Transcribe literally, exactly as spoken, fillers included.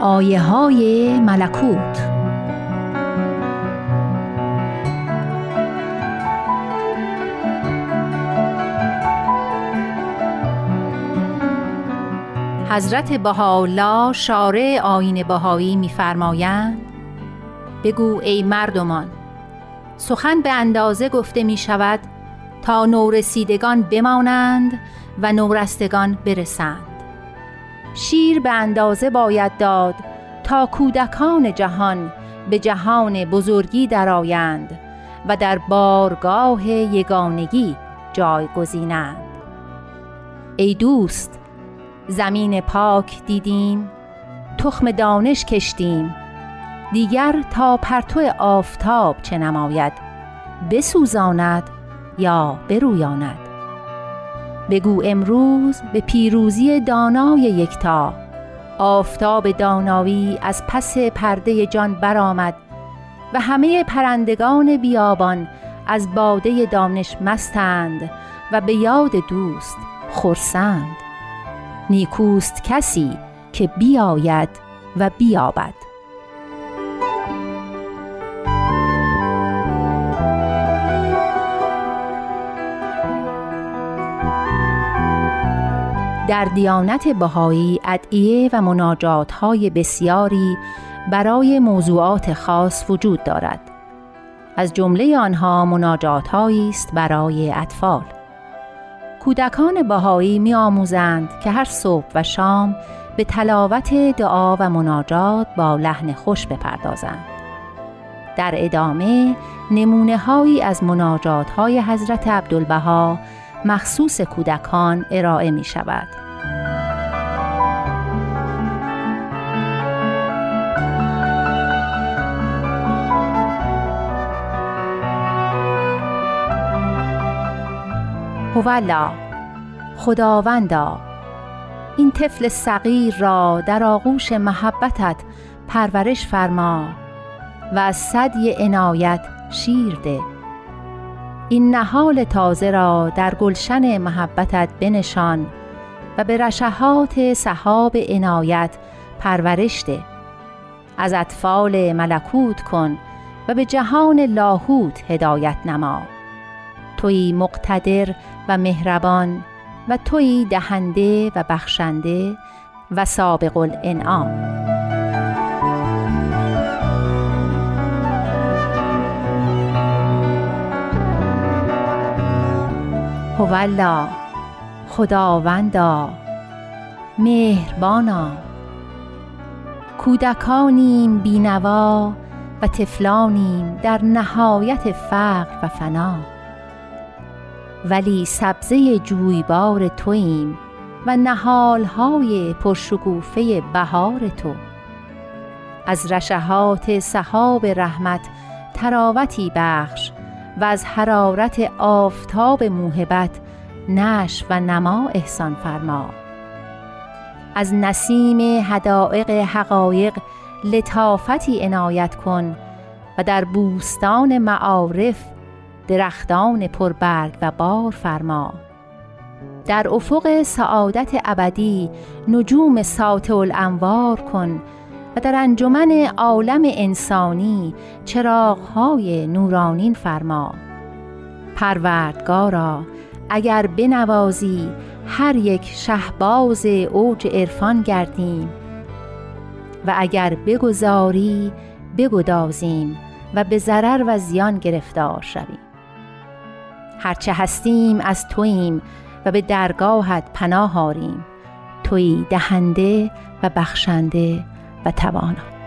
آیه های ملکوت. حضرت بهالله شارع آیین بهایی می‌فرمایند: بگو ای مردمان، سخن به اندازه گفته می شود تا نورسیدگان بمانند و نورستگان برسند. شیر به اندازه باید داد تا کودکان جهان به جهان بزرگی درآیند و در بارگاه یگانگی جایگزینند. ای دوست، زمین پاک دیدیم، تخم دانش کشتیم، دیگر تا پرتو آفتاب چه نماید، بسوزاند یا برویاند. بگو امروز به پیروزی دانای یکتا، آفتاب دانایی از پس پرده جان برآمد و همه پرندگان بیابان از باده دانش مستند و به یاد دوست خرسند. نیکوست کسی که بیاید و بیابد. در دیانت بهایی ادعیه و مناجات‌های بسیاری برای موضوعات خاص وجود دارد. از جمله آنها مناجات‌هایی است برای اطفال. کودکان بهایی می‌آموزند که هر صبح و شام به تلاوت دعا و مناجات با لحن خوش بپردازند. در ادامه نمونه‌هایی از مناجات‌های حضرت عبدالبهاء مخصوص کودکان ارائه می شود. هوالله، خداوندا، این طفل صغیر را در آغوش محبتت پرورش فرما و از ثدی عنایت شیر ده. این نهال تازه را در گلشن محبتت بنشان و به رشحات سحاب عنایت پرورش ده. از اطفال ملکوت کن و به جهان لاهوت هدایت نما. تویی مقتدر و مهربان و تویی دهنده و بخشنده و سابق الانعام. هوالله، خداوندا، مهربانا. کودکانیم بینوا و طفلانیم در نهایت فقر و فنا، ولی سبزه جویبار توییم و نهالهای پرشکوفه بهار تو. از رشحات سحاب رحمت تراوتی بخش و از حرارت آفتاب موهبت نشو و نما احسان فرما. از نسیم حدائق حقایق لطافتی عنایت کن و در بوستان معارف درختان پربرگ و بار فرما. در افق سعادت ابدی نجوم ساطع الانوار کن و در انجمن عالم انسانی چراغ‌های نورانین فرما. پروردگارا، اگر بنوازی هر یک شهباز اوج عرفان گردیم و اگر بگذاری بگدازیم و به ضرر و زیان گرفتار شویم. هرچه هستیم از توییم و به درگاهت پناه آریم. تویی دهنده و بخشنده و توانا.